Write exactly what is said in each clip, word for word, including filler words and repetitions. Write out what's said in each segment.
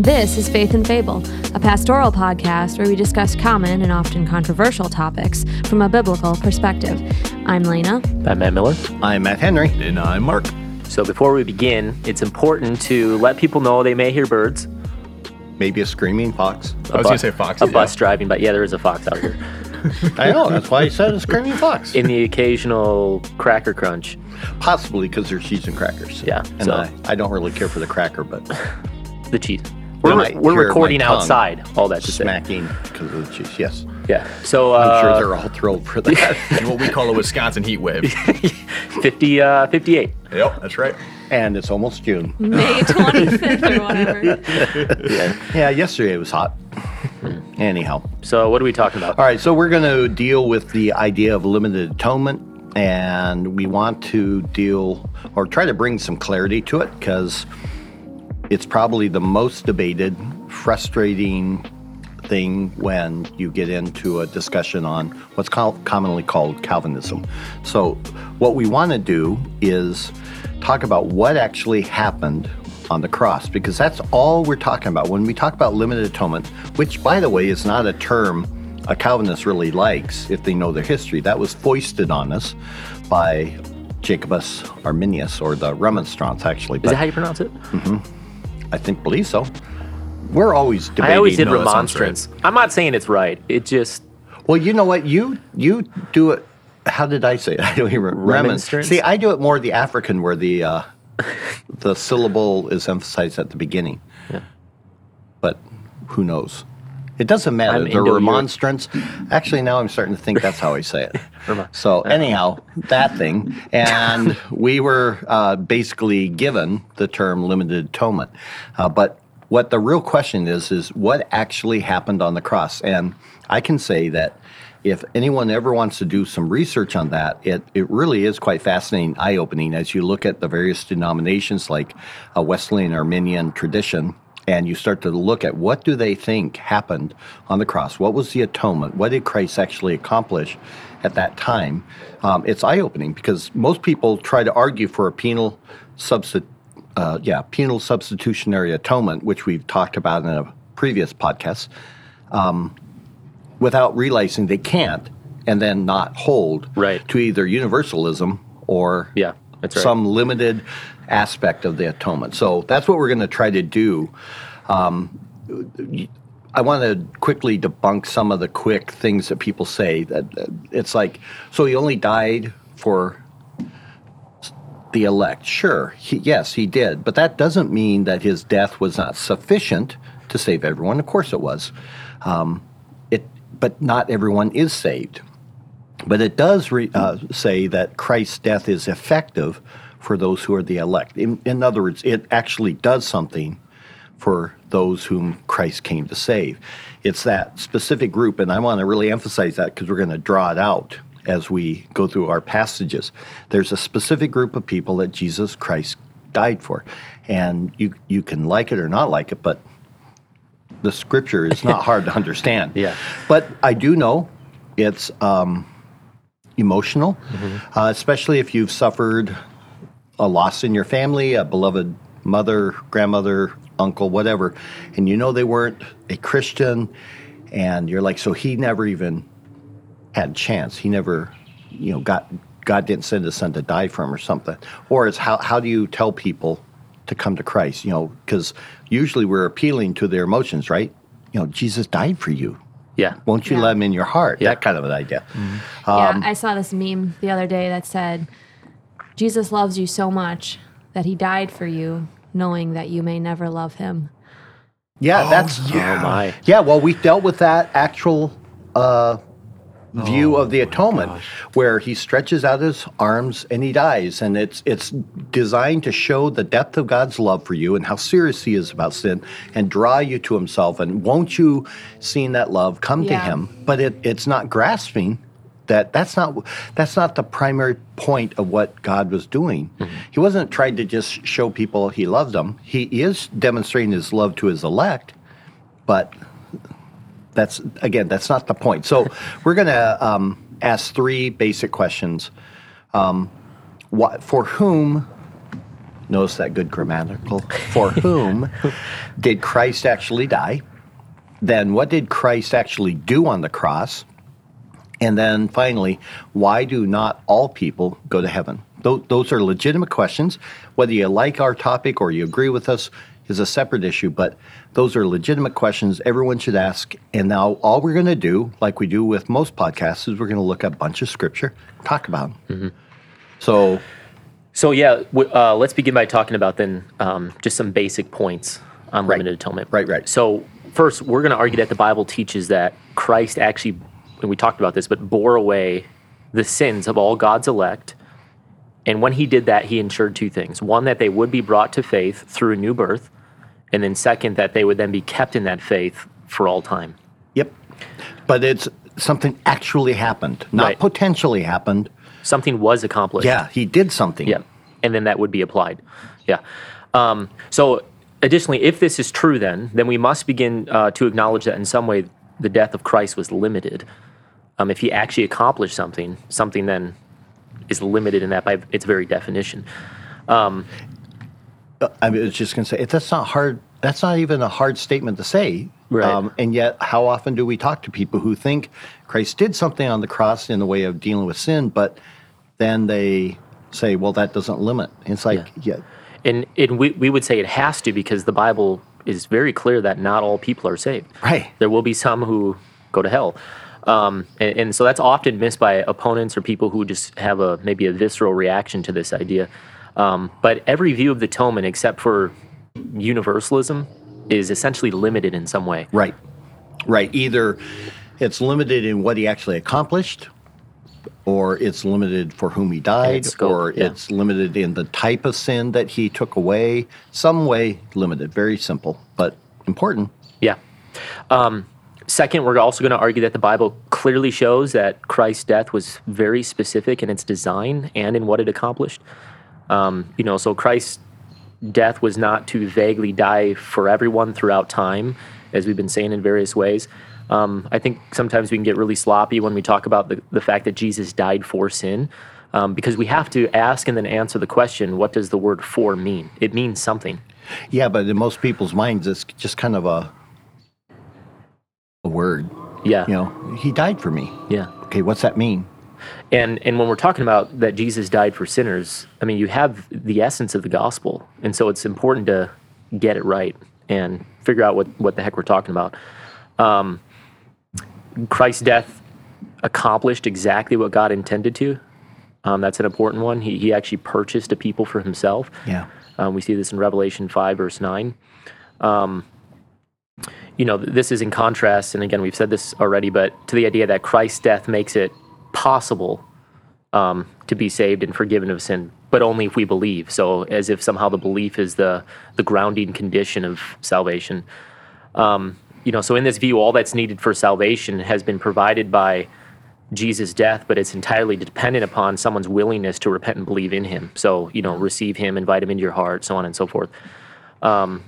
This is Faith and Fable, a pastoral podcast where we discuss common and often controversial topics from a biblical perspective. I'm Lena. I'm Matt Miller. I'm Matt Henry. And I'm Mark. So before we begin, it's important to let people know they may hear birds. Maybe a screaming fox. A I was going to say fox. A yeah. bus driving, but yeah, there is a fox out here. I know, that's why I said a screaming fox. In the occasional cracker crunch. Possibly because they're cheese and crackers. Yeah. And so. I, I don't really care for the cracker, but... the cheese. We're, we're recording outside, all that to say. Smacking because of the cheese, yes. Yeah. So, uh, I'm sure they're all thrilled for that. What we call a Wisconsin heat wave. fifty, uh, fifty-eight. Yep, that's right. And it's almost June. May twenty-fifth or whatever. yeah. yeah, yesterday it was hot. Anyhow. So what are we talking about? All right, so we're going to deal with the idea of limited atonement. And we want to deal or try to bring some clarity to it because... it's probably the most debated, frustrating thing when you get into a discussion on what's called, commonly called Calvinism. So what we want to do is talk about what actually happened on the cross, because that's all we're talking about. When we talk about limited atonement, which, by the way, is not a term a Calvinist really likes if they know their history. That was foisted on us by Jacobus Arminius, or the Remonstrants, actually. Is but, that how you pronounce it? Mm-hmm. I think, believe so. We're always debating. I always did no, remonstrance. Right. I'm not saying it's right. It just... Well, you know what? You you do it... How did I say it? I don't even remember. Remonstrance? See, I do it more the African where the uh, the syllable is emphasized at the beginning. Yeah. But who knows? It doesn't matter. I'm the remonstrance... Actually, now I'm starting to think that's how I say it. So anyhow, that thing. And we were uh, basically given the term limited atonement. Uh, but what the real question is, is what actually happened on the cross? And I can say that if anyone ever wants to do some research on that, it, it really is quite fascinating, eye-opening, as you look at the various denominations like a Wesleyan Arminian tradition. And you start to look at what do they think happened on the cross? What was the atonement? What did Christ actually accomplish at that time? Um, it's eye-opening because most people try to argue for a penal substi- uh, yeah, penal substitutionary atonement, which we've talked about in a previous podcast, um, without realizing they can't and then not hold right. to either universalism or yeah, that's right. some limited... aspect of the atonement. So that's what we're going to try to do. Um, I want to quickly debunk some of the quick things that people say. That it's like, so he only died for the elect. Sure, he, yes, he did. But that doesn't mean that his death was not sufficient to save everyone. Of course it was. Um, it, but not everyone is saved. But it does re, uh, say that Christ's death is effective for those who are the elect. In, in other words, it actually does something for those whom Christ came to save. It's that specific group, and I want to really emphasize that because we're going to draw it out as we go through our passages. There's a specific group of people that Jesus Christ died for, and you you can like it or not like it, but the scripture is not hard to understand. Yeah. But I do know it's um, emotional, mm-hmm. uh, especially if you've suffered... a loss in your family, a beloved mother, grandmother, uncle, whatever, and you know they weren't a Christian, and you're like, so he never even had a chance. He never, you know, got, God didn't send his son to die for him or something. Or it's how, how do you tell people to come to Christ, you know, because usually we're appealing to their emotions, right? You know, Jesus died for you. Yeah. Won't you yeah. let him in your heart? Yeah. That kind of an idea. Mm-hmm. Um, yeah, I saw this meme the other day that said, Jesus loves you so much that he died for you, knowing that you may never love him. Yeah, oh, that's... Yeah. Oh, my. Yeah, well, we dealt with that actual uh, view oh, of the atonement, where he stretches out his arms and he dies. And it's it's designed to show the depth of God's love for you and how serious he is about sin and draw you to himself. And won't you, seeing that love, come yeah. to him? But it, it's not grasping that that's not that's not the primary point of what God was doing. Mm-hmm. He wasn't trying to just show people he loved them. He is demonstrating his love to his elect, but that's, again, that's not the point. So we're going to um, ask three basic questions. Um, what, for whom, notice that good grammatical, for whom did Christ actually die? Then what did Christ actually do on the cross? And then finally, why do not all people go to heaven? Th- those are legitimate questions. Whether you like our topic or you agree with us is a separate issue, but those are legitimate questions everyone should ask. And now all we're going to do, like we do with most podcasts, is we're going to look at a bunch of scripture, talk about them. Mm-hmm. So, so yeah, w- uh, let's begin by talking about then um, just some basic points on right. limited atonement. Right, right. So first, we're going to argue that the Bible teaches that Christ actually, and we talked about this, but bore away the sins of all God's elect. And when he did that, he ensured two things. One, that they would be brought to faith through a new birth. And then second, that they would then be kept in that faith for all time. Yep. But it's something actually happened, not right. potentially happened. Something was accomplished. Yeah, he did something. Yeah, and then that would be applied. Yeah. Um, so additionally, if this is true then, then we must begin uh, to acknowledge that in some way the death of Christ was limited. Um, if he actually accomplished something, something then is limited in that by its very definition. Um I was just going to say, that's not hard. That's not even a hard statement to say. Right. Um, and yet, how often do we talk to people who think Christ did something on the cross in the way of dealing with sin, but then they say, well, that doesn't limit. And it's like, yeah. yeah. And, and we, we would say it has to, because the Bible is very clear that not all people are saved. Right. There will be some who go to hell. Um, and, and so that's often missed by opponents or people who just have a maybe a visceral reaction to this idea. Um, but every view of the atonement, except for universalism, is essentially limited in some way. Right, right. Either it's limited in what he actually accomplished, or it's limited for whom he died, its scope, or yeah. it's limited in the type of sin that he took away. Some way limited, very simple, but important. Yeah. Um, second, we're also going to argue that the Bible clearly shows that Christ's death was very specific in its design and in what it accomplished. Um, you know, so Christ's death was not to vaguely die for everyone throughout time, as we've been saying in various ways. Um, I think sometimes we can get really sloppy when we talk about the, the fact that Jesus died for sin, um, because we have to ask and then answer the question, what does the word for mean? It means something. Yeah, but in most people's minds, it's just kind of a, a word. Yeah. You know, he died for me. Yeah. Okay, what's that mean? And and when we're talking about that Jesus died for sinners, I mean, you have the essence of the gospel. And so it's important to get it right and figure out what, what the heck we're talking about. Um, Christ's death accomplished exactly what God intended to. Um, that's an important one. He he actually purchased a people for himself. Yeah. Um, we see this in Revelation five, verse nine. Um, you know, this is in contrast, and again, we've said this already, but to the idea that Christ's death makes it possible um, to be saved and forgiven of sin, but only if we believe. So as if somehow the belief is the, the grounding condition of salvation. Um, you know, so in this view, all that's needed for salvation has been provided by Jesus' death, but it's entirely dependent upon someone's willingness to repent and believe in him. So, you know, receive him, invite him into your heart, so on and so forth. Um,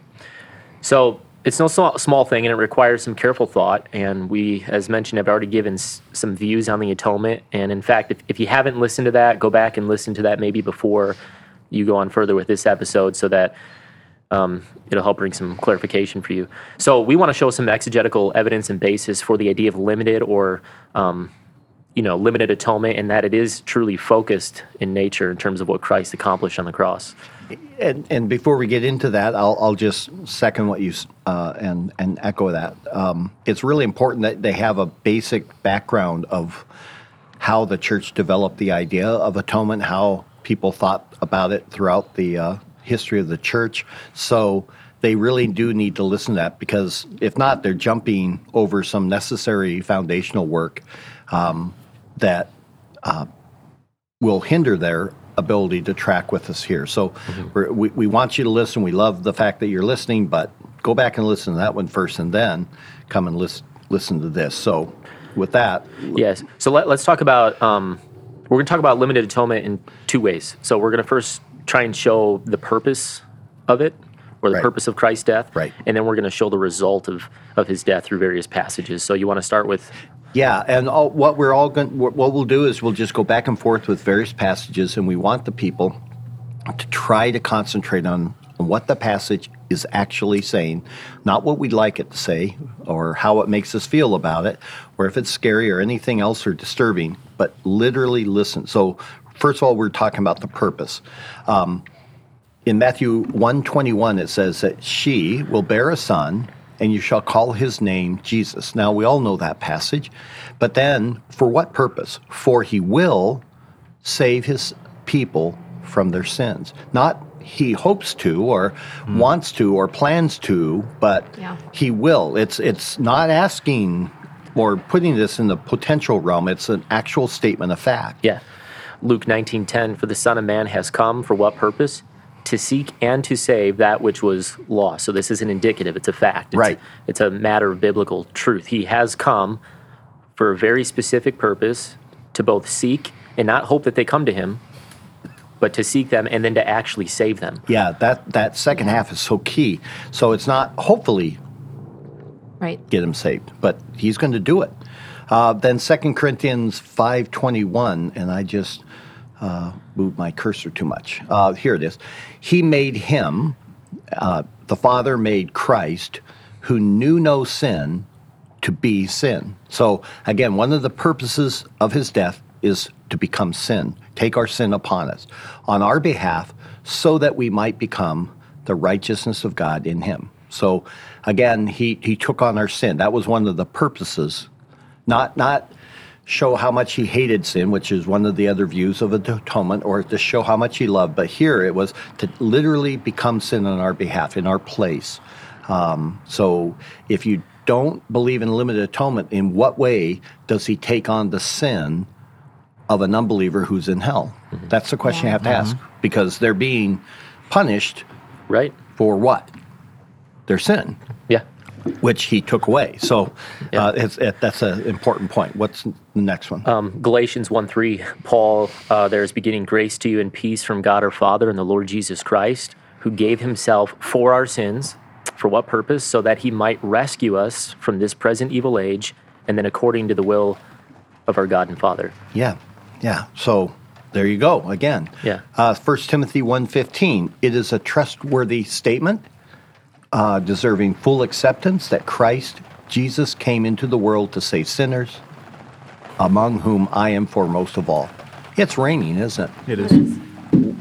so it's no small thing, and it requires some careful thought. And we, as mentioned, have already given s- some views on the atonement. And in fact, if, if you haven't listened to that, go back and listen to that maybe before you go on further with this episode, so that um, it'll help bring some clarification for you. So we want to show some exegetical evidence and basis for the idea of limited or, um, you know, limited atonement, and that it is truly focused in nature in terms of what Christ accomplished on the cross. And, and before we get into that, I'll, I'll just second what you uh, and and echo that. Um, it's really important that they have a basic background of how the church developed the idea of atonement, how people thought about it throughout the uh, history of the church. So they really do need to listen to that, because if not, they're jumping over some necessary foundational work um, that uh, will hinder their ability to track with us here. So mm-hmm. we're, we, we want you to listen. We love the fact that you're listening, but go back and listen to that one first and then come and listen, listen to this. So with that. Yes. So let, let's talk about, um, we're going to talk about limited atonement in two ways. So we're going to first try and show the purpose of it, or the right. purpose of Christ's death. Right. And then we're going to show the result of, of his death through various passages. So you want to start with... Yeah, and all, what we're all going, what we'll do is we'll just go back and forth with various passages, and we want the people to try to concentrate on, on what the passage is actually saying, not what we'd like it to say or how it makes us feel about it, or if it's scary or anything else or disturbing, but literally listen. So first of all, we're talking about the purpose. Um, in Matthew one twenty-one, it says that she will bear a son, and you shall call his name Jesus. Now, we all know that passage, but then for what purpose? For he will save his people from their sins. Not he hopes to or mm. wants to or plans to, but yeah. he will. It's, it's not asking or putting this in the potential realm. It's an actual statement of fact. Yeah. Luke nineteen ten, for the Son of Man has come, for what purpose? To seek and to save that which was lost. So this isn't indicative, it's a fact. It's, right. It's a matter of biblical truth. He has come for a very specific purpose, to both seek and not hope that they come to him, but to seek them and then to actually save them. Yeah, that, that second half is so key. So it's not hopefully right. get him saved, but he's going to do it. Uh, then Second Corinthians five twenty-one, and I just... Uh, moved my cursor too much. Uh, here it is. He made him, uh, the Father made Christ, who knew no sin, to be sin. So again, one of the purposes of his death is to become sin, take our sin upon us, on our behalf, so that we might become the righteousness of God in him. So again, he, he took on our sin. That was one of the purposes, not not... show how much he hated sin, which is one of the other views of atonement, or to show how much he loved. But here it was to literally become sin on our behalf, in our place. Um, so if you don't believe in limited atonement, in what way does he take on the sin of an unbeliever who's in hell? Mm-hmm. That's the question yeah. you have to ask, mm-hmm. because they're being punished right. for what? Their sin. Yeah. Which he took away. So yeah. uh, it's, it, that's an important point. What's the next one? Um, Galatians one three, Paul, uh, there is beginning grace to you and peace from God our Father and the Lord Jesus Christ, who gave himself for our sins. For what purpose? So that he might rescue us from this present evil age, and then according to the will of our God and Father. Yeah, yeah. So there you go again. Yeah. Uh, First Timothy one fifteen, it is a trustworthy statement. Uh, deserving full acceptance that Christ Jesus came into the world to save sinners, among whom I am foremost of all. It's raining, isn't it? It is.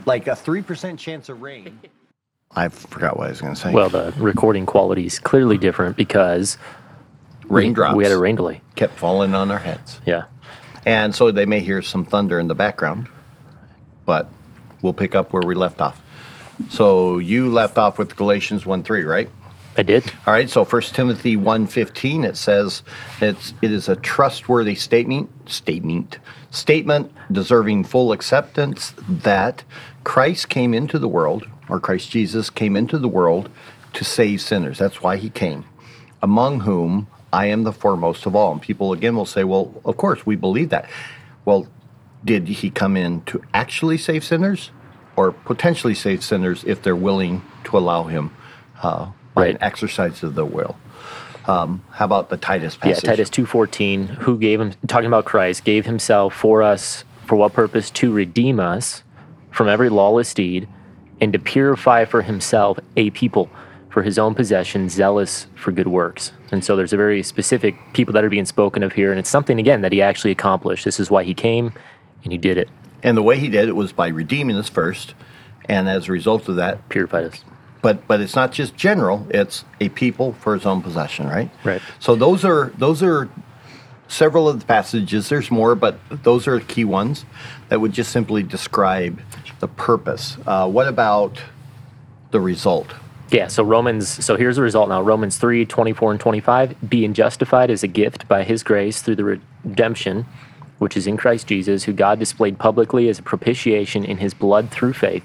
Like a three percent chance of rain. I forgot what I was going to say. Well, the recording quality is clearly different because raindrops. We, we had a rain delay. Kept falling on our heads. Yeah. And so they may hear some thunder in the background, but we'll pick up where we left off. So you left off with Galatians one three, right? I did. All right, so First Timothy one fifteen, it says it's, it is a trustworthy statement, statement, statement deserving full acceptance that Christ came into the world, or Christ Jesus came into the world to save sinners. That's why he came, among whom I am the foremost of all. And people, again, will say, well, of course, we believe that. Well, did he come in to actually save sinners? Or potentially save sinners if they're willing to allow him uh, by right. an exercise of the will. Um, how about the Titus passage? Yeah, Titus two fourteen, who gave him, talking about Christ, gave himself for us, for what purpose? To redeem us from every lawless deed and to purify for himself a people for his own possession, zealous for good works. And so there's a very specific people that are being spoken of here, and it's something, again, that he actually accomplished. This is why he came, and he did it. And the way he did it was by redeeming us first, and as a result of that... purified us. But but it's not just general, it's a people for his own possession, right? Right. So those are those are several of the passages. There's more, but those are key ones that would just simply describe the purpose. Uh, what about the result? Yeah, so Romans, so here's the result now. Romans three, twenty-four and twenty-five, being justified as a gift by his grace through the redemption, which is in Christ Jesus, who God displayed publicly as a propitiation in his blood through faith.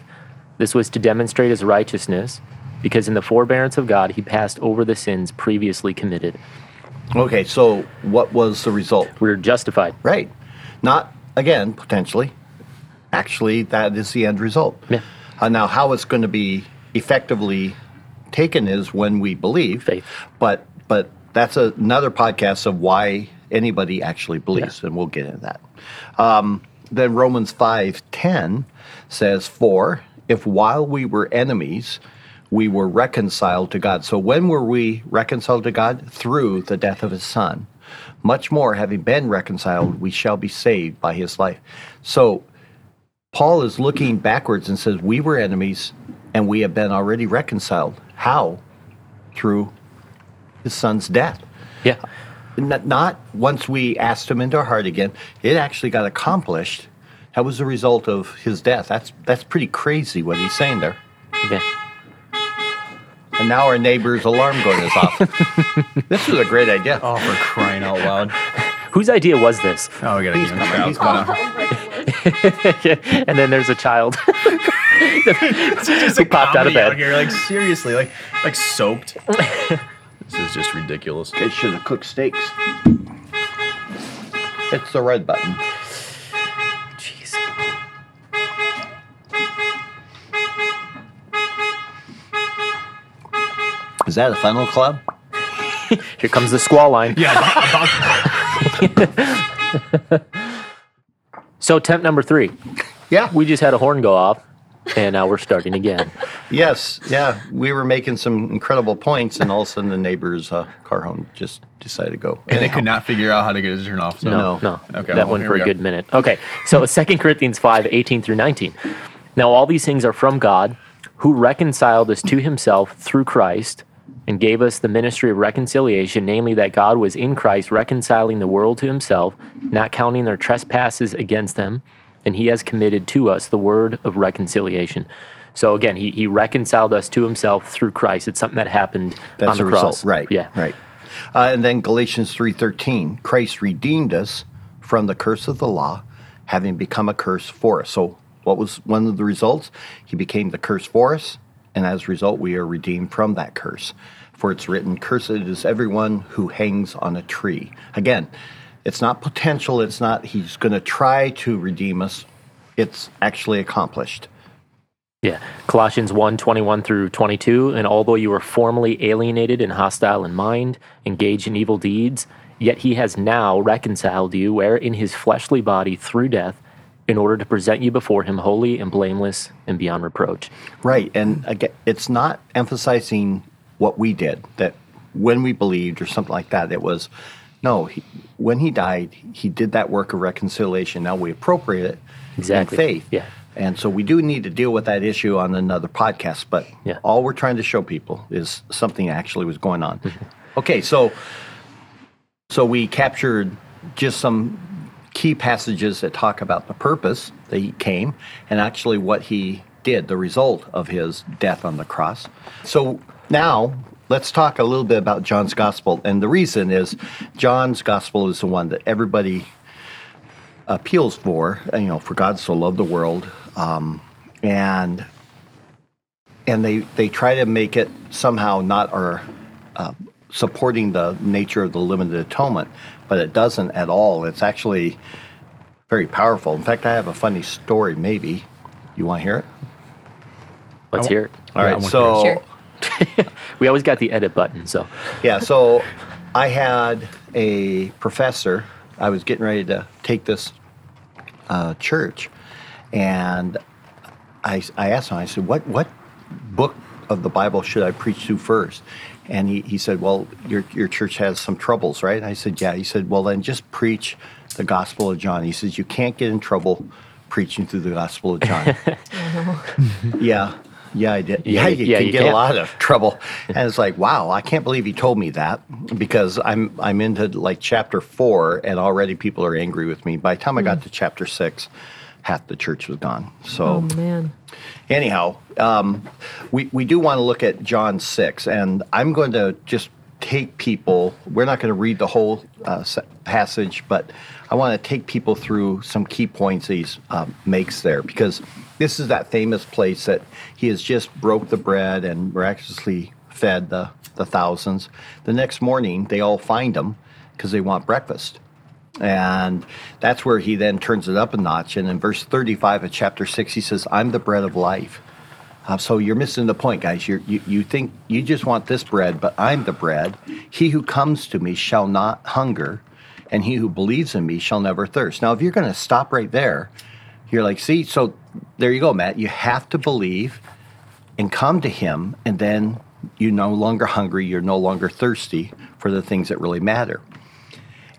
This was to demonstrate his righteousness, because in the forbearance of God, he passed over the sins previously committed. Okay, so what was the result? We were justified. Right. Not, again, potentially. Actually, that is the end result. Yeah. Uh, now, how it's going to be effectively taken is when we believe. Faith. But but that's a, another podcast of why anybody actually believes, yeah. and we'll get into that. Um, then Romans five ten says, for if while we were enemies, we were reconciled to God. So when were we reconciled to God? Through the death of his son. Much more, having been reconciled, we shall be saved by his life. So Paul is looking backwards and says, we were enemies, and we have been already reconciled. How? Through his son's death. Yeah. Not, not once we asked him into our heart again. It actually got accomplished. That was the result of his death. That's that's pretty crazy what he's saying there. Yeah. And now our neighbor's alarm going is off. This was a great idea. Oh, for crying out loud. Whose idea was this? Oh, we got to get in the crowd. Oh, and then there's a child. It's just a popped out of bed. Out here, like seriously, like like soaked. This is just ridiculous. They should have cooked steaks. It's the red button. Jeez. Is that a funnel club? Here comes the squall line. Yeah. So attempt number three. Yeah. We just had a horn go off. And now we're starting again. Yes, yeah. We were making some incredible points, and all of a sudden the neighbor's uh, car horn just decided to go. And anyhow, they could not figure out how to get it to turn off. So. No, no. Okay, that well, went for we a go. good minute. Okay, so Second Corinthians five, eighteen through nineteen. Now all these things are from God, who reconciled us to himself through Christ and gave us the ministry of reconciliation, namely that God was in Christ reconciling the world to himself, not counting their trespasses against them, and he has committed to us the word of reconciliation. So again, he, he reconciled us to himself through Christ. It's something that happened That's on the, the cross. Result. Right, yeah. right. Uh, and then Galatians three thirteen, Christ redeemed us from the curse of the law, having become a curse for us. So what was one of the results? He became the curse for us, and as a result, we are redeemed from that curse. For it's written, cursed is everyone who hangs on a tree. Again, it's not potential. It's not he's going to try to redeem us. It's actually accomplished. Yeah. Colossians one, twenty-one through twenty-two. And although you were formerly alienated and hostile in mind, engaged in evil deeds, yet he has now reconciled you, where in his fleshly body through death, in order to present you before him holy and blameless and beyond reproach. Right. And again, it's not emphasizing what we did, that when we believed or something like that, it was... No, he, when he died, he did that work of reconciliation. Now we appropriate it exactly. in faith. Yeah. And so we do need to deal with that issue on another podcast, but yeah. all we're trying to show people is something actually was going on. Okay, so so we captured just some key passages that talk about the purpose that he came and actually what he did, the result of his death on the cross. So now... let's talk a little bit about John's Gospel. And the reason is John's Gospel is the one that everybody appeals for, you know, for God so loved the world. Um, and and they they try to make it somehow not our, uh, supporting the nature of the limited atonement, but it doesn't at all. It's actually very powerful. In fact, I have a funny story, maybe. You want to hear it? Let's hear it. All right, yeah, so... Sure. We always got the edit button, so. Yeah, so I had a professor. I was getting ready to take this uh, church, and I, I asked him, I said, what what book of the Bible should I preach to first? And he, he said, well, your your church has some troubles, right? And I said, yeah. He said, well, then just preach the Gospel of John. He says, you can't get in trouble preaching through the Gospel of John. Yeah. Yeah, I did. Yeah, you yeah, can you get can. a lot of trouble. And it's like, wow, I can't believe he told me that, because I'm I'm into like chapter four, and already people are angry with me. By the time I got mm-hmm. to chapter six, half the church was gone. So, oh, man. Anyhow, um, we, we do want to look at John six, and I'm going to just take people, we're not going to read the whole uh, passage, but I want to take people through some key points he um, makes there, because this is that famous place that he has just broke the bread and miraculously fed the, the thousands. The next morning, they all find him because they want breakfast. And that's where he then turns it up a notch. And in verse thirty-five of chapter six, he says, I'm the bread of life. Uh, so you're missing the point, guys. You're, you you think you just want this bread, but I'm the bread. He who comes to me shall not hunger, and he who believes in me shall never thirst. Now, if you're going to stop right there, you're like, see, so there you go, Matt. You have to believe and come to him, and then you're no longer hungry. You're no longer thirsty for the things that really matter.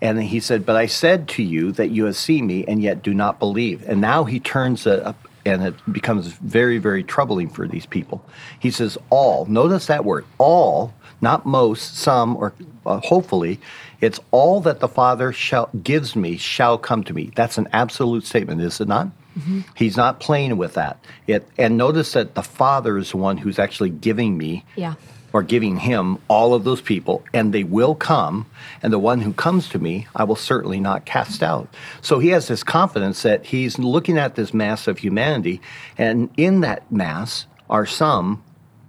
And he said, but I said to you that you have seen me and yet do not believe. And now he turns it up, and it becomes very, very troubling for these people. He says all, notice that word, all, not most, some, or uh, hopefully, it's all that the Father shall gives me shall come to me. That's an absolute statement, is it not? Mm-hmm. He's not playing with that. It, and notice that the Father is the one who's actually giving me. Yeah. Or giving him all of those people, and they will come, and the one who comes to me, I will certainly not cast out. So he has this confidence that he's looking at this mass of humanity, and in that mass are some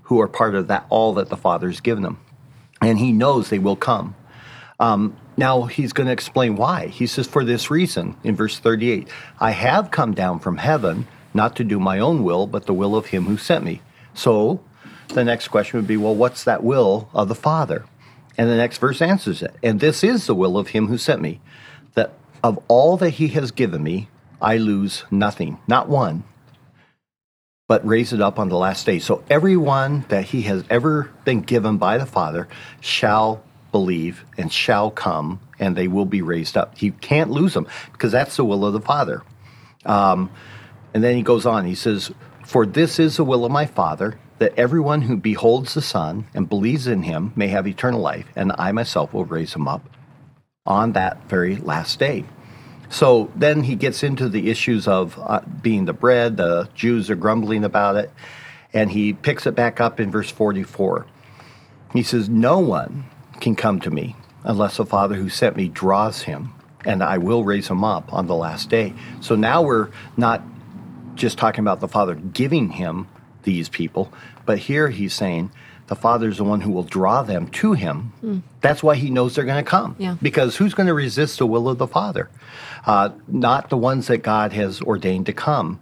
who are part of that all that the Father's given them, and he knows they will come. Um, now he's going to explain why. He says, for this reason, in verse thirty-eight, I have come down from heaven, not to do my own will, but the will of him who sent me. So the next question would be, well, what's that will of the Father? And the next verse answers it. And this is the will of him who sent me, that of all that he has given me, I lose nothing, not one, but raise it up on the last day. So everyone that he has ever been given by the Father shall believe and shall come, and they will be raised up. He can't lose them, because that's the will of the Father. Um, and then he goes on. He says, for this is the will of my Father, that everyone who beholds the Son and believes in him may have eternal life, and I myself will raise him up on that very last day. So then he gets into the issues of uh, being the bread. The Jews are grumbling about it, and he picks it back up in verse forty-four. He says, no one can come to me unless the Father who sent me draws him, and I will raise him up on the last day. So now we're not just talking about the Father giving him these people, but here he's saying the Father's the one who will draw them to him. Mm. That's why he knows they're going to come, yeah. Because who's going to resist the will of the Father? Uh, not the ones that God has ordained to come.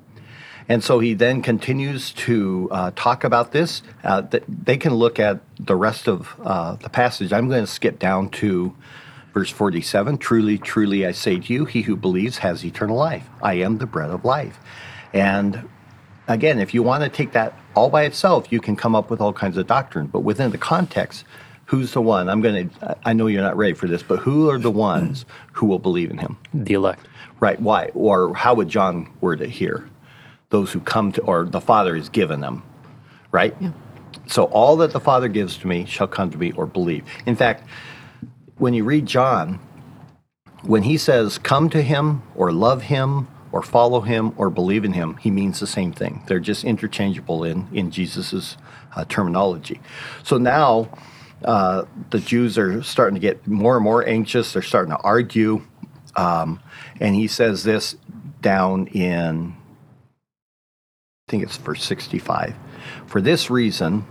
And so he then continues to uh, talk about this. Uh, th- they can look at the rest of uh, the passage. I'm going to skip down to verse forty-seven. Truly, truly, I say to you, he who believes has eternal life. I am the bread of life. And again, if you want to take that all by itself, you can come up with all kinds of doctrine. But within the context, who's the one? I'm going to, I know you're not ready for this, but who are the ones who will believe in him? The elect. Right. Why? Or how would John word it here? Those who come to, or the Father is given them, right? Yeah. So all that the Father gives to me shall come to me or believe. In fact, when you read John, when he says come to him or love him, or follow him, or believe in him, he means the same thing. They're just interchangeable in, in Jesus' uh, terminology. So now uh, the Jews are starting to get more and more anxious. They're starting to argue. Um, and he says this down in, I think it's verse sixty-five. For this reason,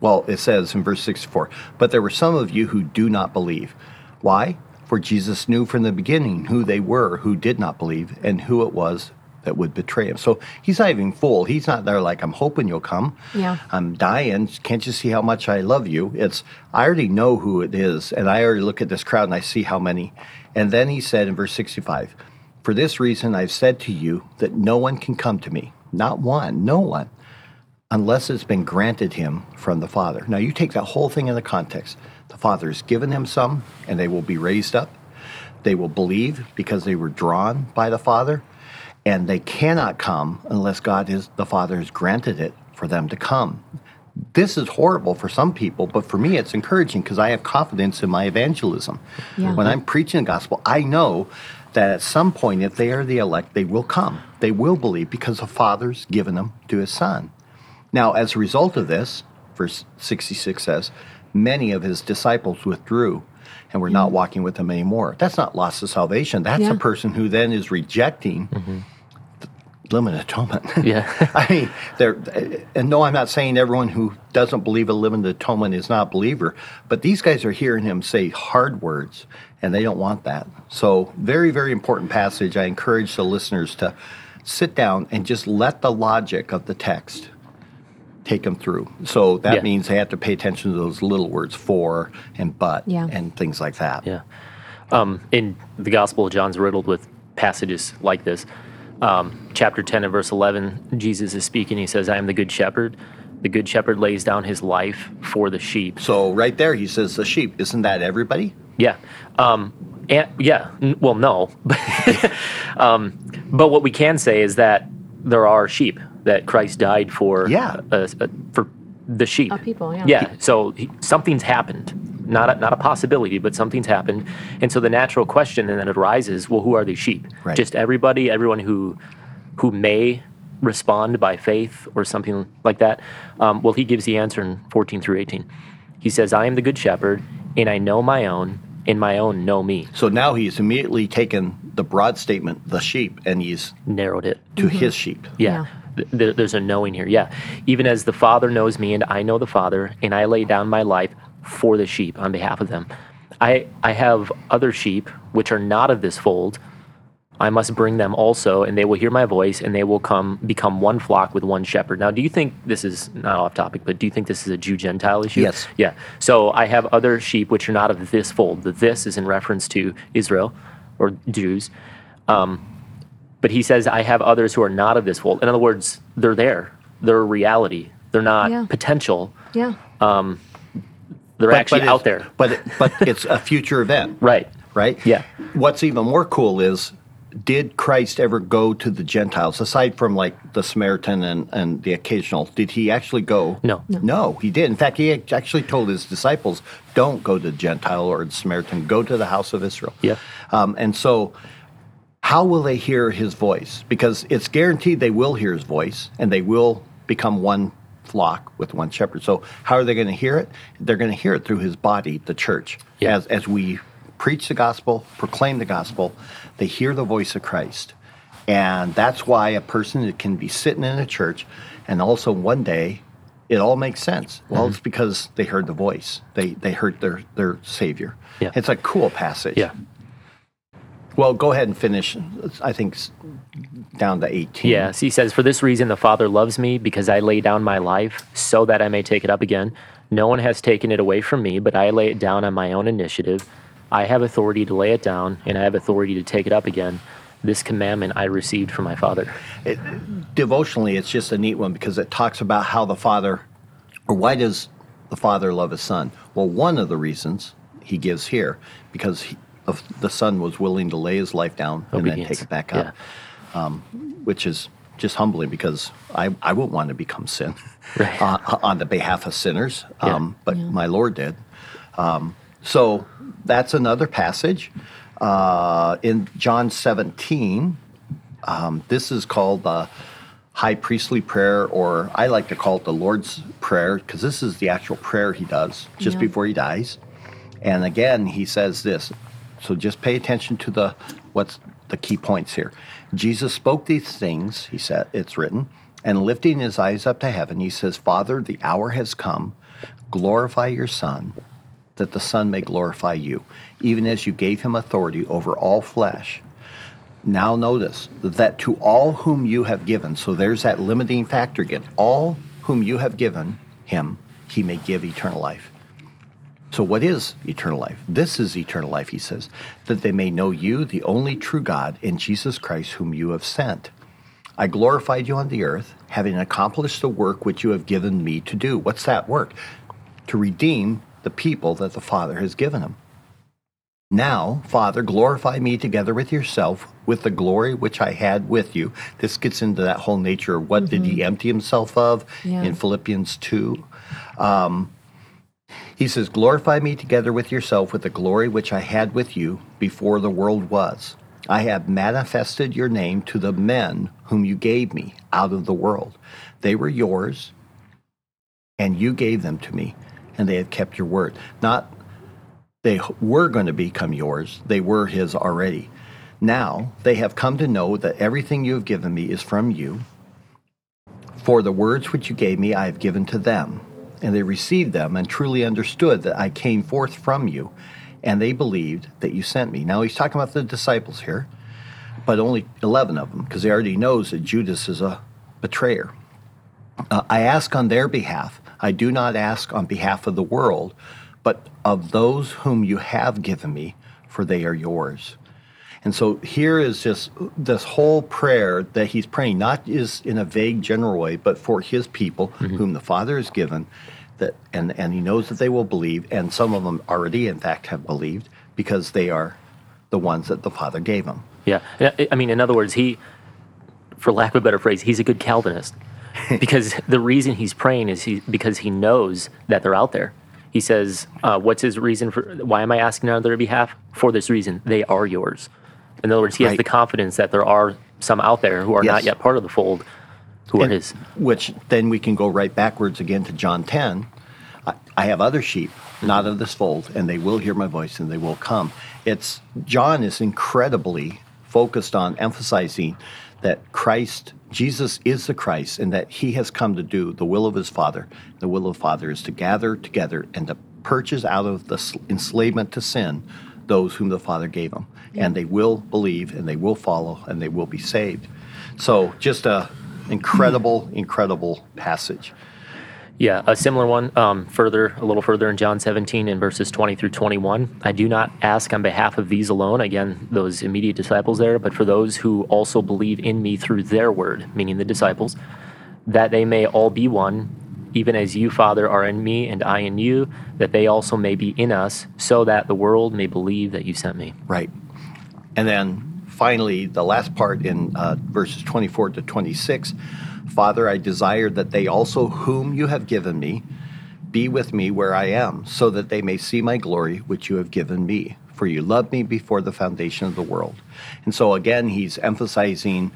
well, it says in verse sixty-four, but there were some of you who do not believe. Why? For Jesus knew from the beginning who they were who did not believe and who it was that would betray him. So he's not even full. He's not there like, I'm hoping you'll come. Yeah. I'm dying. Can't you see how much I love you? It's, I already know who it is, and I already look at this crowd and I see how many. And then he said in verse sixty-five, for this reason I've said to you that no one can come to me, not one, no one, unless it's been granted him from the Father. Now you take that whole thing in the context. The Father's given him some, and they will be raised up. They will believe because they were drawn by the Father, and they cannot come unless God is, the Father has granted it for them to come. This is horrible for some people, but for me it's encouraging because I have confidence in my evangelism. Yeah. When I'm preaching the gospel, I know that at some point, if they are the elect, they will come. They will believe because the Father's given them to his Son. Now, as a result of this, verse sixty-six says, many of his disciples withdrew and were not walking with him anymore. That's not loss of salvation. That's yeah. a person who then is rejecting mm-hmm. limited atonement. Yeah. I mean, they're, and no, I'm not saying everyone who doesn't believe a limited atonement is not a believer, but these guys are hearing him say hard words, and they don't want that. So very, very important passage. I encourage the listeners to sit down and just let the logic of the text take them through. So that yeah. means they have to pay attention to those little words, for and but, yeah. and things like that. Yeah. Um, in the Gospel of John's riddled with passages like this. Um, chapter ten and verse eleven, Jesus is speaking. He says, I am the good shepherd. The good shepherd lays down his life for the sheep. So right there, he says the sheep. Isn't that everybody? Yeah. Um, and, yeah. N- well, no. um, but what we can say is that there are sheep that Christ died for. Yeah. Uh, uh, for the sheep. Oh, people, yeah. Yeah. So he, something's happened. Not a, not a possibility, but something's happened. And so the natural question then arises, well, who are these sheep? Right. Just everybody, everyone who who may respond by faith or something like that? Um, well, he gives the answer in fourteen through eighteen. He says, I am the good shepherd, and I know my own, and my own know me. So now he's immediately taken the broad statement, the sheep, and he's narrowed it to mm-hmm. his sheep. Yeah. yeah. There's a knowing here, yeah. Even as the Father knows me and I know the Father, and I lay down my life for the sheep on behalf of them. I, I have other sheep which are not of this fold. I must bring them also, and they will hear my voice, and they will come become one flock with one shepherd. Now, do you think this is not off topic, but do you think this is a Jew-Gentile issue? Yes. Yeah. So I have other sheep which are not of this fold. The this is in reference to Israel or Jews. Um But he says, I have others who are not of this fold. In other words, they're there. They're a reality. They're not yeah. potential. Yeah. Um, they're but, actually but out there. But it, but it's a future event. Right. Right? Yeah. What's even more cool is, did Christ ever go to the Gentiles? Aside from like the Samaritan and, and the occasional, did he actually go? No. no. No, he did. In fact, he actually told his disciples, don't go to the Gentile or the Samaritan. Go to the house of Israel. Yeah. Um, and so... how will they hear his voice? Because it's guaranteed they will hear his voice, and they will become one flock with one shepherd. So how are they going to hear it? They're going to hear it through his body, the church. Yeah. As, as we preach the gospel, proclaim the gospel, they hear the voice of Christ. And that's why a person can be sitting in a church, and also one day it all makes sense. Well, mm-hmm. it's because they heard the voice. They they heard their, their Savior. Yeah. It's a cool passage. Yeah. Well, go ahead and finish, I think, down to eighteen. Yes, he says, for this reason the Father loves me, because I lay down my life so that I may take it up again. No one has taken it away from me, but I lay it down on my own initiative. I have authority to lay it down, and I have authority to take it up again. This commandment I received from my Father. It, devotionally, it's just a neat one, because it talks about how the Father, or why does the Father love his Son? Well, one of the reasons he gives here, because he, Of the Son was willing to lay his life down and Obedience. then take it back up, yeah. um, which is just humbling, because I, I wouldn't want to become sin right. uh, on the behalf of sinners, um, yeah. but yeah. my Lord did. Um, so that's another passage. Uh, in John seventeen, um, this is called the high priestly prayer, or I like to call it the Lord's Prayer, because this is the actual prayer he does just yeah. before he dies. And again, he says this. So just pay attention to the what's the key points here. Jesus spoke these things, he said, it's written, and lifting his eyes up to heaven, he says, Father, the hour has come. Glorify your Son, that the Son may glorify you, even as you gave him authority over all flesh. Now notice that to all whom you have given, so there's that limiting factor again, all whom you have given him, he may give eternal life. So what is eternal life? This is eternal life, he says, that they may know you, the only true God, and Jesus Christ, whom you have sent. I glorified you on the earth, having accomplished the work which you have given me to do. What's that work? To redeem the people that the Father has given him. Now, Father, glorify me together with yourself, with the glory which I had with you. This gets into that whole nature of what mm-hmm. did he empty himself of yeah. in Philippians two. Um, He says, glorify me together with yourself with the glory which I had with you before the world was. I have manifested your name to the men whom you gave me out of the world. They were yours, and you gave them to me, and they have kept your word. Not they were going to become yours. They were his already. Now they have come to know that everything you have given me is from you. For the words which you gave me I have given to them, and they received them and truly understood that I came forth from you, and they believed that you sent me. Now he's talking about the disciples here, but only eleven of them, because he already knows that Judas is a betrayer. Uh, I ask on their behalf. I do not ask on behalf of the world, but of those whom you have given me, for they are yours. And so here is just this whole prayer that he's praying, not is in a vague general way, but for his people, mm-hmm. whom the Father has given, that and, and he knows that they will believe, and some of them already, in fact, have believed, because they are the ones that the Father gave them. Yeah. I mean, in other words, he, for lack of a better phrase, he's a good Calvinist. Because the reason he's praying is he, because he knows that they're out there. He says, uh, what's his reason for, why am I asking on their behalf? For this reason, they are yours. In other words, he has right. the confidence that there are some out there who are yes. not yet part of the fold, who and, are his. Which then we can go right backwards again to John ten. I, I have other sheep, mm-hmm. not of this fold, and they will hear my voice and they will come. It's John is incredibly focused on emphasizing that Christ, Jesus is the Christ, and that he has come to do the will of his Father. The will of the Father is to gather together and to purchase out of the enslavement to sin those whom the Father gave him. And they will believe, and they will follow, and they will be saved. So just a incredible, incredible passage. Yeah, a similar one um, further, a little further in John seventeen in verses twenty through twenty-one. I do not ask on behalf of these alone, again, those immediate disciples there, but for those who also believe in me through their word, meaning the disciples, that they may all be one, even as you, Father, are in me and I in you, that they also may be in us, so that the world may believe that you sent me. Right. And then finally, the last part in uh, verses twenty-four to twenty-six, Father, I desire that they also whom you have given me be with me where I am, so that they may see my glory which you have given me, for you loved me before the foundation of the world. And so again, he's emphasizing,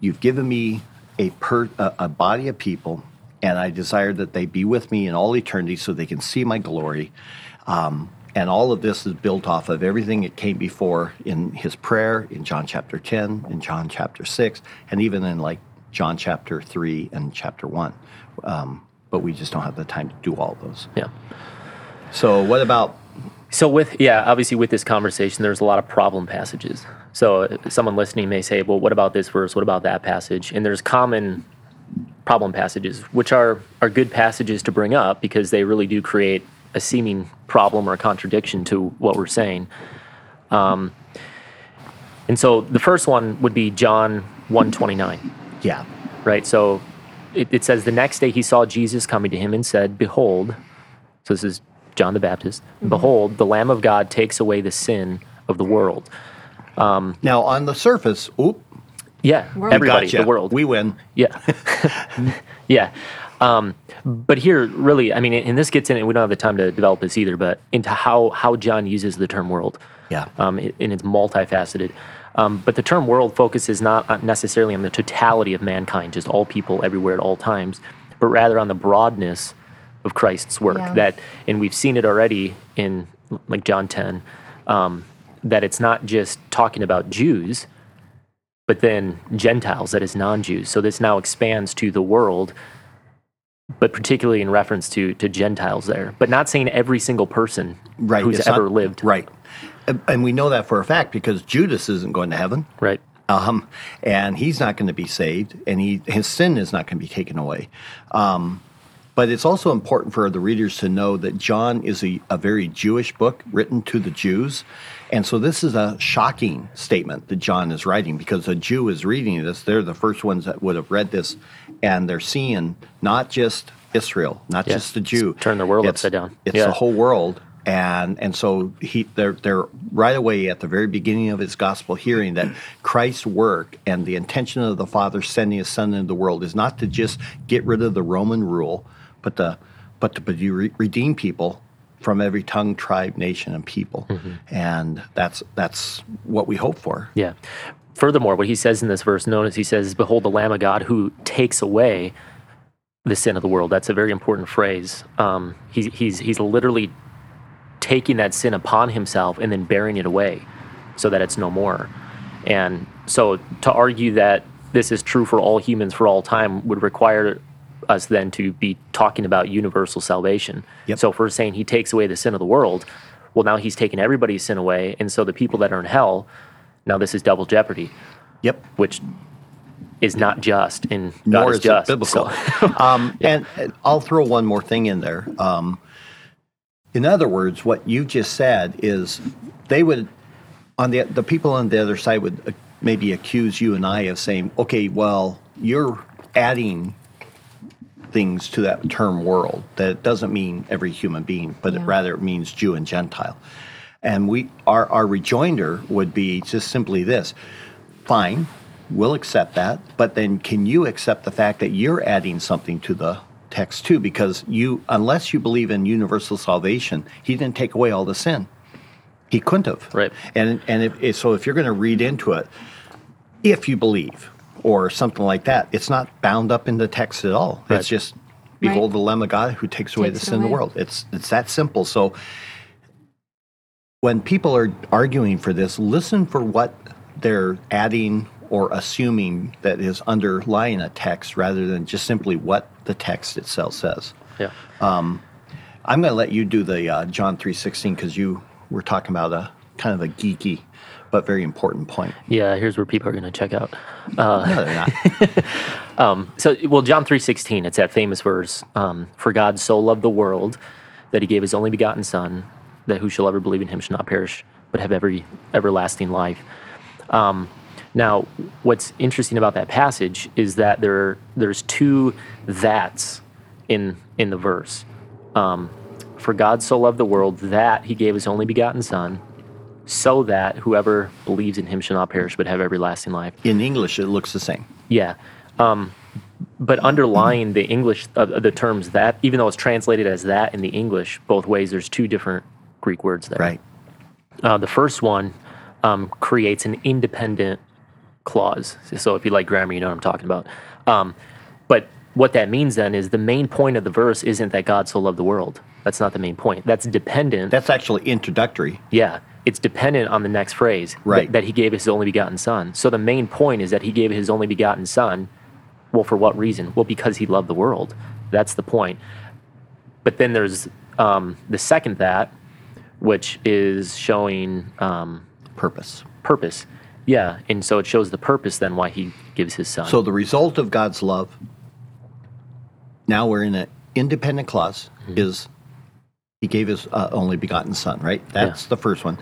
you've given me a, per, a, a body of people, and I desire that they be with me in all eternity so they can see my glory. Um, and all of this is built off of everything that came before in his prayer, in John chapter ten, in John chapter six, and even in like John chapter three and chapter one, um, but we just don't have the time to do all those. Yeah. So what about? So with, yeah, obviously with this conversation, there's a lot of problem passages. So someone listening may say, well, what about this verse? What about that passage? And there's common problem passages, which are, are good passages to bring up because they really do create a seeming problem or contradiction to what we're saying. Um, and so the first one would be John one twenty-nine. Yeah. Right. So it, it says, the next day he saw Jesus coming to him and said, behold, so this is John the Baptist, mm-hmm. behold, the Lamb of God takes away the sin of the world. Um, now on the surface, oop. Yeah. World. Everybody, gotcha. The world. We win. Yeah. yeah. Um, but here really, I mean, and this gets in, and we don't have the time to develop this either, but into how, how John uses the term world. Yeah. Um, and it's multifaceted. Um, but the term world focuses not necessarily on the totality of mankind, just all people everywhere at all times, but rather on the broadness of Christ's work. Yeah. That, and we've seen it already in like John ten, um, that it's not just talking about Jews, but then Gentiles, that is non-Jews. So this now expands to the world, but particularly in reference to to Gentiles there, but not saying every single person right. who's it's ever not, lived. Right. And we know that for a fact because Judas isn't going to heaven. Right. Um, and he's not going to be saved, and he, his sin is not going to be taken away. Um, but it's also important for the readers to know that John is a, a very Jewish book written to the Jews. And so this is a shocking statement that John is writing because a Jew is reading this. They're the first ones that would have read this, and they're seeing not just Israel, not yes. just the Jew. It's turn the world it's, upside down. It's yeah. the whole world. And and so he they're, they're right away at the very beginning of his gospel hearing that Christ's work and the intention of the Father sending his Son into the world is not to just get rid of the Roman rule, but to, but to redeem people from every tongue, tribe, nation, and people. Mm-hmm. And that's that's what we hope for. Yeah. Furthermore, what he says in this verse, notice he says, behold the Lamb of God who takes away the sin of the world. That's a very important phrase. Um, he's, he's, he's literally taking that sin upon himself and then bearing it away so that it's no more. And so to argue that this is true for all humans for all time would require us then to be talking about universal salvation. Yep. So if we're saying he takes away the sin of the world, well, now he's taken everybody's sin away. And so the people that are in hell, now this is double jeopardy. Yep. Which is not just and not Nor is just. It biblical. So, um, yeah. And I'll throw one more thing in there. Um, in other words, what you just said is they would, on the the people on the other side would maybe accuse you and I of saying, okay, well, you're adding things to that term world, that it doesn't mean every human being, but yeah. it, rather it means Jew and Gentile. And we our, our rejoinder would be just simply this, fine, we'll accept that, but then can you accept the fact that you're adding something to the text too? Because you, unless you believe in universal salvation, he didn't take away all the sin. He couldn't have. Right. And and if, if, so if you're going to read into it, if you believe or something like that, it's not bound up in the text at all. Right. It's just, behold right. the Lamb of God who takes away takes the sin away. of the world. It's it's that simple. So when people are arguing for this, listen for what they're adding or assuming that is underlying a text rather than just simply what the text itself says. Yeah. Um, I'm going to let you do the uh, John three sixteen because you... We're talking about a kind of a geeky but very important point. Yeah, here's where people are going to check out. Uh, no, they're not. um, so, well, John three sixteen, it's that famous verse, um, for God so loved the world that he gave his only begotten son, that who shall ever believe in him shall not perish, but have every everlasting life. Um, now, what's interesting about that passage is that there there's two that's in, in the verse. Um For God so loved the world that he gave his only begotten son, so that whoever believes in him shall not perish but have everlasting life. In English, it looks the same. Yeah. Um, but underlying the English, uh, the terms that, even though it's translated as that in the English, both ways, there's two different Greek words there. Right. Uh, the first one um, creates an independent clause. So if you like grammar, you know what I'm talking about. Um, but what that means then is the main point of the verse isn't that God so loved the world. That's not the main point. That's dependent. That's actually introductory. Yeah. It's dependent on the next phrase. Right. Th- that he gave his only begotten son. So the main point is that he gave his only begotten son. Well, for what reason? Well, because he loved the world. That's the point. But then there's um, the second that, which is showing... Um, purpose. Purpose. Yeah. And so it shows the purpose then why he gives his son. So the result of God's love, now we're in an independent clause, mm-hmm. is... He gave his uh, only begotten son, right? That's yeah. the first one.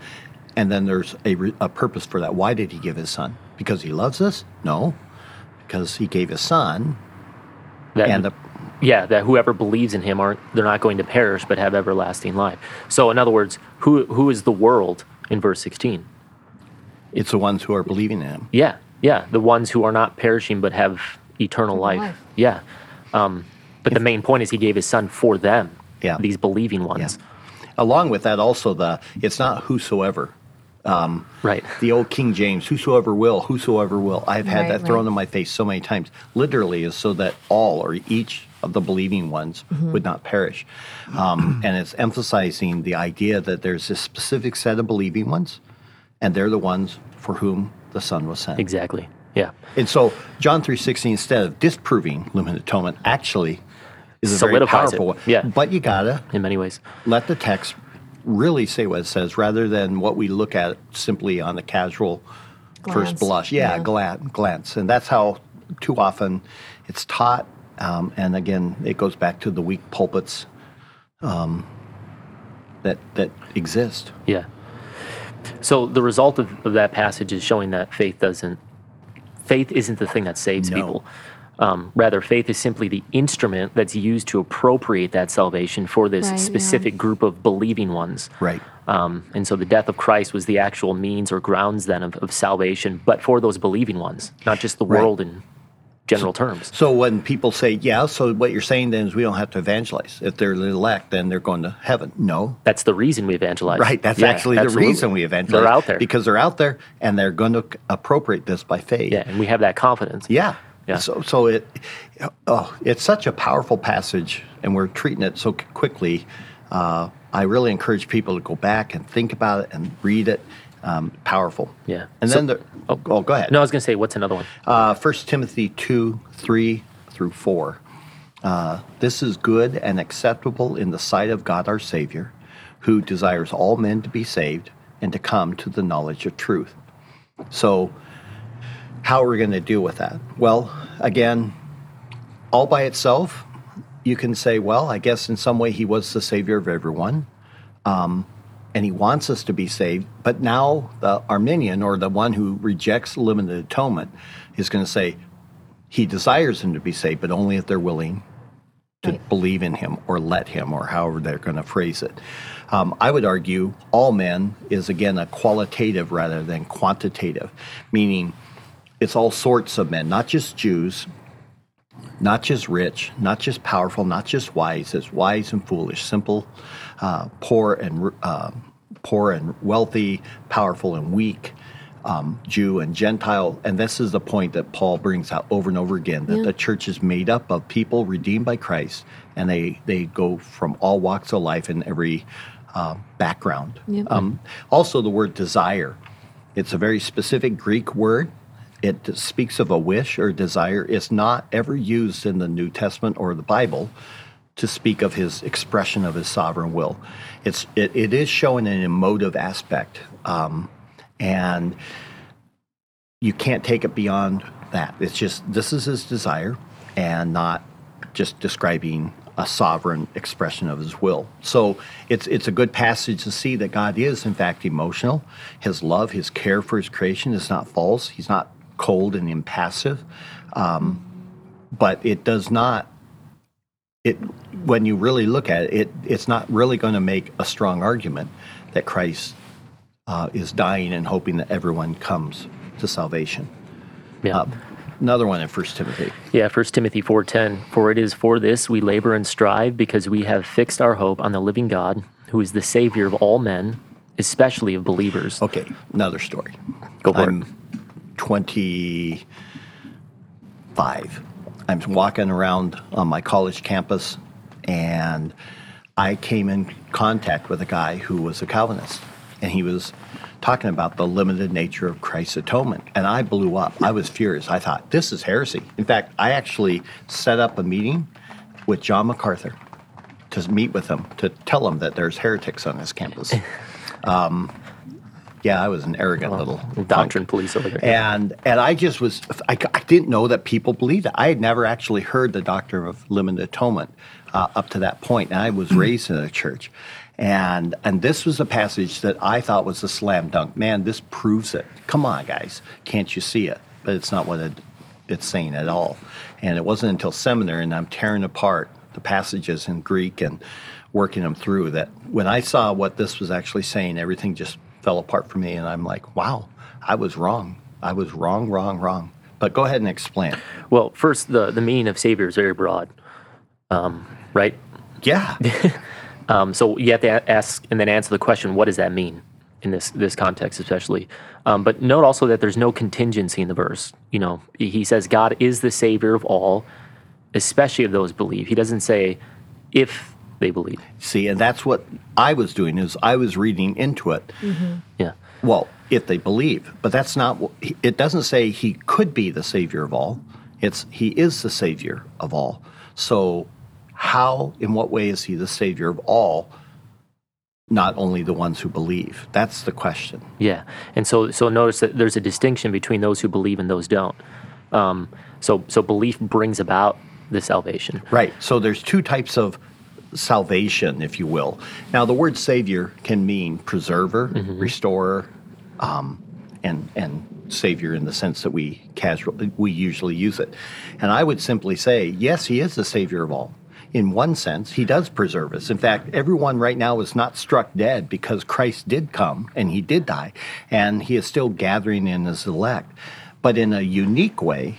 And then there's a, re- a purpose for that. Why did he give his son? Because he loves us? No. Because he gave his son. That, and the, yeah, that whoever believes in him, aren't they're not going to perish but have everlasting life. So in other words, who who is the world in verse sixteen? It's the ones who are believing in him. Yeah, yeah. The ones who are not perishing but have eternal life. life. Yeah. Um, but the main point is he gave his son for them. Yeah. These believing ones. Yeah. Along with that, also, the it's not whosoever. Um, right. The old King James, whosoever will, whosoever will. I've had right, that right. thrown in my face so many times. Literally is so that all or each of the believing ones mm-hmm. would not perish. Um, and it's emphasizing the idea that there's this specific set of believing ones, and they're the ones for whom the Son was sent. Exactly, yeah. And so John three sixteen, instead of disproving limited atonement, actually... is a very powerful one. Yeah. But you gotta, in many ways, let the text really say what it says rather than what we look at simply on the casual glance. First blush. Yeah, yeah. Gla- glance. And that's how too often it's taught. Um, and again, it goes back to the weak pulpits um, that that exist. Yeah. So the result of, of that passage is showing that faith doesn't, faith isn't the thing that saves no. people. Um, rather, faith is simply the instrument that's used to appropriate that salvation for this right, specific yeah. group of believing ones. Right. Um, and so the death of Christ was the actual means or grounds then of, of salvation, but for those believing ones, not just the right. world and general terms. So when people say, yeah, so what you're saying then is we don't have to evangelize. If they're elect, then they're going to heaven. No. That's the reason we evangelize. Right. That's yeah, actually absolutely. the reason we evangelize. They're out there. Because they're out there, and they're going to appropriate this by faith. Yeah, and we have that confidence. Yeah. Yeah. So so it, oh, it's such a powerful passage, and we're treating it so quickly. Uh, I really encourage people to go back and think about it and read it. Um, powerful. Yeah. And so, then the, oh, oh, go ahead. No, I was going to say, what's another one? Uh, First Timothy two, three through four. Uh, this is good and acceptable in the sight of God our Savior, who desires all men to be saved and to come to the knowledge of truth. So how are we going to deal with that? Well, again, all by itself, you can say, well, I guess in some way he was the Savior of everyone. Um And he wants us to be saved, but now the Arminian, or the one who rejects limited atonement, is going to say he desires them to be saved, but only if they're willing to right. believe in him or let him, or however they're going to phrase it. Um, I would argue all men is, again, a qualitative rather than quantitative, meaning it's all sorts of men, not just Jews, not just rich, not just powerful, not just wise. It's wise and foolish, simple, uh, poor and uh, poor and wealthy, powerful and weak, um, Jew and Gentile. And this is the point that Paul brings out over and over again, that yeah. the church is made up of people redeemed by Christ, and they, they go from all walks of life and every uh, background. Yeah. Um, also, the word desire. It's a very specific Greek word. It speaks of a wish or desire. It's not ever used in the New Testament or the Bible to speak of his expression of his sovereign will. It's it, it is showing an emotive aspect, um, and you can't take it beyond that. It's just this is his desire, and not just describing a sovereign expression of his will. So it's it's a good passage to see that God is, in fact, emotional. His love, his care for his creation is not false. He's not cold and impassive, um, but it does not. It when you really look at it, it it's not really going to make a strong argument that Christ uh, is dying and hoping that everyone comes to salvation. Yeah. Uh, another one in First Timothy. Yeah, First Timothy four ten. For it is for this we labor and strive, because we have fixed our hope on the living God, who is the Savior of all men, especially of believers. Okay, another story. Go for I'm, it. twenty-five. I'm walking around on my college campus, and I came in contact with a guy who was a Calvinist, and he was talking about the limited nature of Christ's atonement, and I blew up. I was furious. I thought, this is heresy. In fact, I actually set up a meeting with John MacArthur to meet with him, to tell him that there's heretics on this campus. Um, Yeah, I was an arrogant well, little doctrine punk. police over there. And and I just was, I, I didn't know that people believed it. I had never actually heard the doctrine of limited atonement uh, up to that point. And I was raised in a church. And and this was a passage that I thought was a slam dunk. Man, this proves it. Come on, guys. Can't you see it? But it's not what it, it's saying at all. And it wasn't until seminary, and I'm tearing apart the passages in Greek and working them through, that when I saw what this was actually saying, everything just fell apart for me, and I'm like, wow, I was wrong. I was wrong, wrong, wrong. But go ahead and explain. Well, first, the, the meaning of Savior is very broad, um, right? Yeah. um, so you have to ask and then answer the question, what does that mean in this this context especially? Um, but note also that there's no contingency in the verse. You know, he says God is the Savior of all, especially of those who believe. He doesn't say if they believe. See, and that's what I was doing, is I was reading into it. Mm-hmm. Yeah. Well, if they believe, but that's not, it doesn't say he could be the Savior of all. It's he is the Savior of all. So how, in what way is he the Savior of all, not only the ones who believe? That's the question. Yeah. And so so notice that there's a distinction between those who believe and those don't. Um, so so belief brings about the salvation. Right. So there's two types of salvation, if you will. Now, the word Savior can mean preserver, mm-hmm. restorer, um, and and Savior in the sense that we casually we usually use it. And I would simply say, yes, he is the Savior of all. In one sense, he does preserve us. In fact, everyone right now is not struck dead, because Christ did come and he did die, and he is still gathering in his elect. But in a unique way,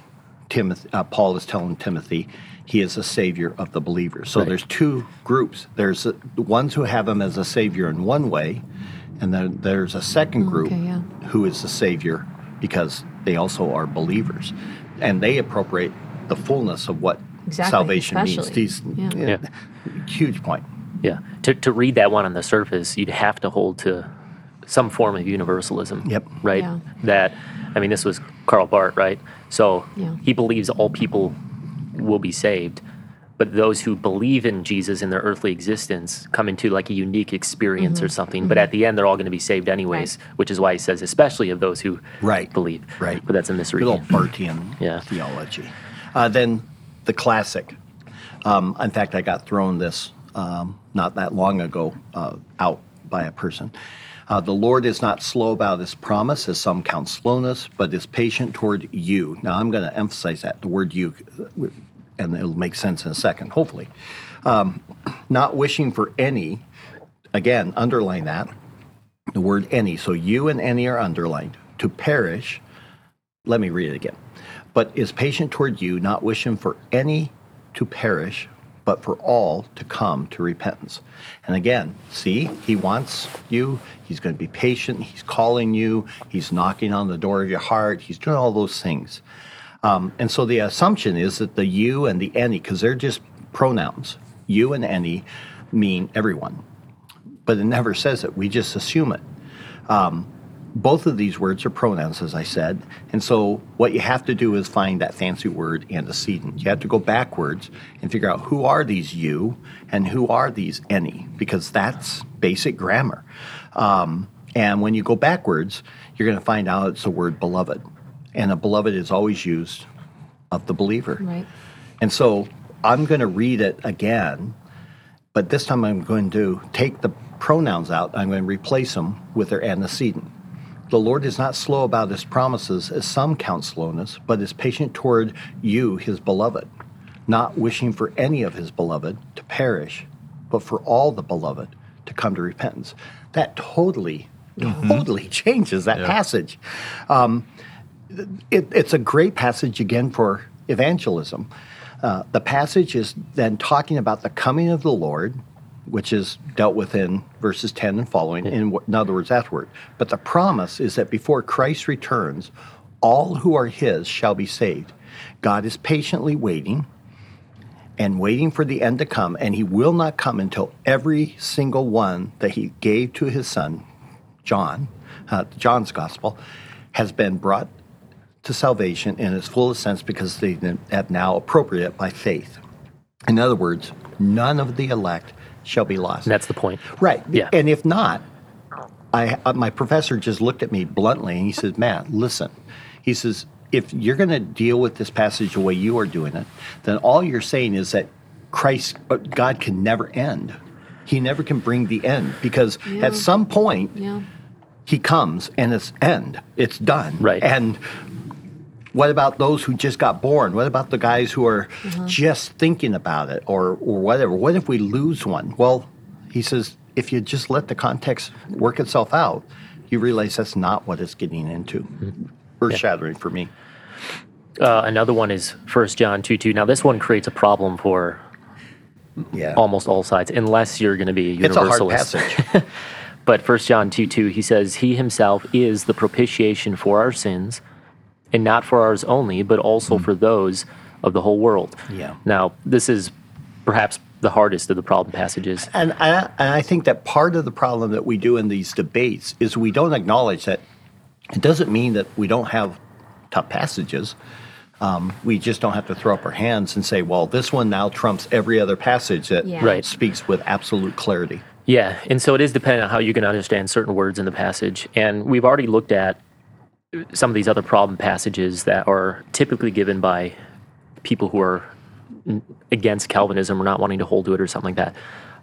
Timothy, uh, Paul is telling Timothy he is a savior of the believers. So right. There's two groups. There's the ones who have him as a savior in one way, and then there's a second group okay, yeah. who is the savior because they also are believers, and they appropriate the fullness of what exactly, salvation especially. means. These, yeah. Yeah, yeah. Huge point. Yeah. To, to read that one on the surface, you'd have to hold to some form of universalism, yep. right? Yeah. That, I mean, this was Karl Barth, right? So yeah. he believes all people will be saved, but those who believe in Jesus in their earthly existence come into like a unique experience mm-hmm. or something, mm-hmm. but at the end, they're all going to be saved anyways, right. which is why he says, especially of those who right. believe. Right. But that's a misreading. Little Barthian yeah. theology. Uh, then the classic. Um, in fact, I got thrown this um, not that long ago uh, out by a person. Uh, the Lord is not slow about his promise, as some count slowness, but is patient toward you. Now, I'm going to emphasize that, the word you, and it'll make sense in a second, hopefully. Um, not wishing for any, again, underline that, the word any. So you and any are underlined. To perish, let me read it again, but is patient toward you, not wishing for any to perish, but for all to come to repentance. And again, see, he wants you. He's going to be patient. He's calling you. He's knocking on the door of your heart. He's doing all those things. Um, and so the assumption is that the you and the any, because they're just pronouns, you and any mean everyone. But it never says it. We just assume it. Um, both of these words are pronouns, as I said. And so what you have to do is find that fancy word antecedent. You have to go backwards and figure out who are these you and who are these any, because that's basic grammar. Um, and when you go backwards, you're going to find out it's the word beloved. And a beloved is always used of the believer. Right. And so I'm going to read it again, but this time I'm going to take the pronouns out. I'm going to replace them with their antecedent. The Lord is not slow about his promises, as some count slowness, but is patient toward you, his beloved, not wishing for any of his beloved to perish, but for all the beloved to come to repentance. That totally, mm-hmm. totally changes that yeah. passage. Um, it, it's a great passage, again, for evangelism. Uh, the passage is then talking about the coming of the Lord, which is dealt with in verses ten and following, yeah. in, in other words, that word. But the promise is that before Christ returns, all who are his shall be saved. God is patiently waiting and waiting for the end to come, and he will not come until every single one that he gave to his son, John, uh, John's gospel, has been brought to salvation in its fullest sense because they have now appropriated by faith. In other words, none of the elect shall be lost. And that's the point. Right. Yeah. And if not, I uh, my professor just looked at me bluntly and he said, Matt, listen. He says, if you're going to deal with this passage the way you are doing it, then all you're saying is that Christ, uh, God can never end. He never can bring the end because yeah. at some point yeah. he comes and it's end. It's done. Right. And what about those who just got born? What about the guys who are uh-huh. just thinking about it or, or whatever? What if we lose one? Well, he says, if you just let the context work itself out, you realize that's not what it's getting into. Mm-hmm. Earth-shattering yeah. for me. Uh, another one is First John two two. Now, this one creates a problem for yeah. almost all sides, unless you're going to be a universalist. It's a hard passage. But First John two two, he says, he himself is the propitiation for our sins, and not for ours only, but also mm-hmm. for those of the whole world. Yeah. Now, this is perhaps the hardest of the problem passages. And I, and I think that part of the problem that we do in these debates is we don't acknowledge that it doesn't mean that we don't have tough passages. Um, we just don't have to throw up our hands and say, well, this one now trumps every other passage that yeah. right. speaks with absolute clarity. Yeah, and so it is dependent on how you can understand certain words in the passage. And we've already looked at some of these other problem passages that are typically given by people who are against Calvinism or not wanting to hold to it or something like that.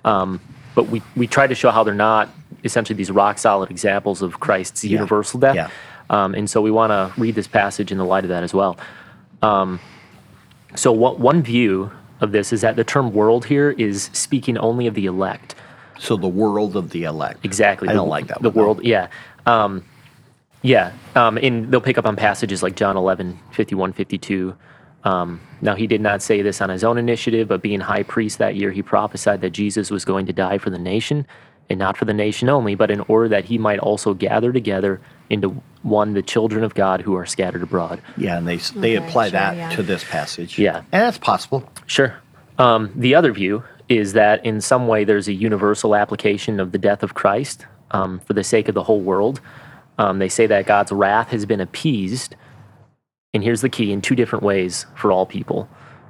Um, but we, we try to show how they're not essentially these rock-solid examples of Christ's yeah. universal death. Yeah. Um, and so we want to read this passage in the light of that as well. Um, so what, one view of this is that the term world here is speaking only of the elect. So the world of the elect. Exactly. I don't the, like that one. The world, yeah. Um, Yeah, um, and they'll pick up on passages like John eleven, fifty-one, fifty-two, Um, now, he did not say this on his own initiative, but being high priest that year, he prophesied that Jesus was going to die for the nation, and not for the nation only, but in order that he might also gather together into one the children of God who are scattered abroad. Yeah, and they they okay, apply sure, that yeah. to this passage. Yeah. And that's possible. Sure. Um, the other view is that in some way there's a universal application of the death of Christ um, for the sake of the whole world. Um, they say that God's wrath has been appeased, and here's the key, in two different ways for all people.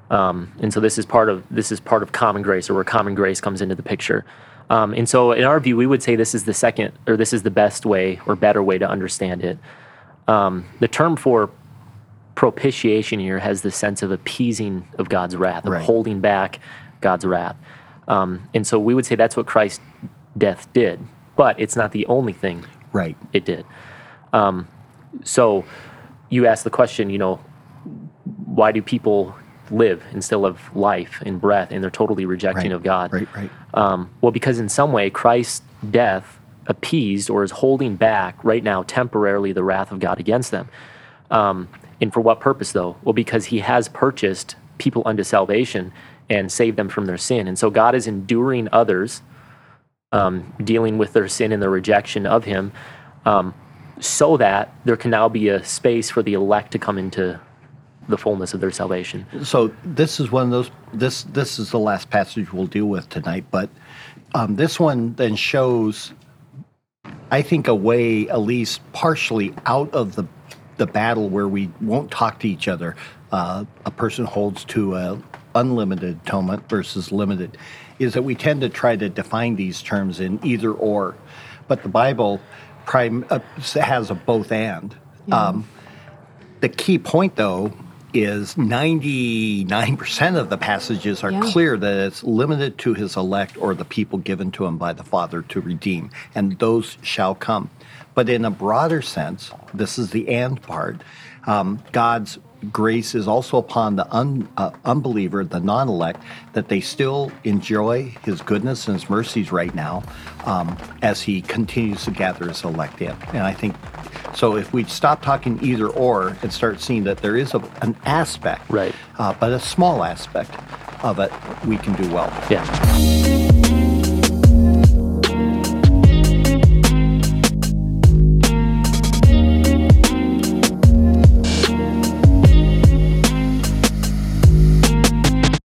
Um, and so this is part of this is part of common grace, or where common grace comes into the picture. Um, and so in our view, we would say this is the second, or this is the best way or better way to understand it. Um, the term for propitiation here has the sense of appeasing of God's wrath, of right. holding back God's wrath. Um, and so we would say that's what Christ's death did, but it's not the only thing right. it did. Um, so you ask the question, you know, why do people live and still have life and breath, and they're totally rejecting right, of God. Right, right. Um, well, because in some way, Christ's death appeased or is holding back right now temporarily the wrath of God against them. Um, and for what purpose, though? Well, because he has purchased people unto salvation and saved them from their sin. And so God is enduring others, um, dealing with their sin and their rejection of him, um, so that there can now be a space for the elect to come into the fullness of their salvation. So this is one of those, this this is the last passage we'll deal with tonight, but um, this one then shows, I think, a way, at least partially, out of the the battle where we won't talk to each other. Uh, a person holds to a unlimited atonement versus limited, is that we tend to try to define these terms in either or, but the Bible prime, uh, has a both and. Yeah. Um, the key point, though, is ninety-nine percent of the passages are yeah. clear that it's limited to his elect or the people given to him by the Father to redeem, and those shall come. But in a broader sense, this is the and part. Um, God's grace is also upon the un, uh, unbeliever, the non-elect, that they still enjoy his goodness and his mercies right now um, as he continues to gather his elect in. And I think, so if we stop talking either or and start seeing that there is a, an aspect, right. uh, but a small aspect of it, we can do well. Yeah.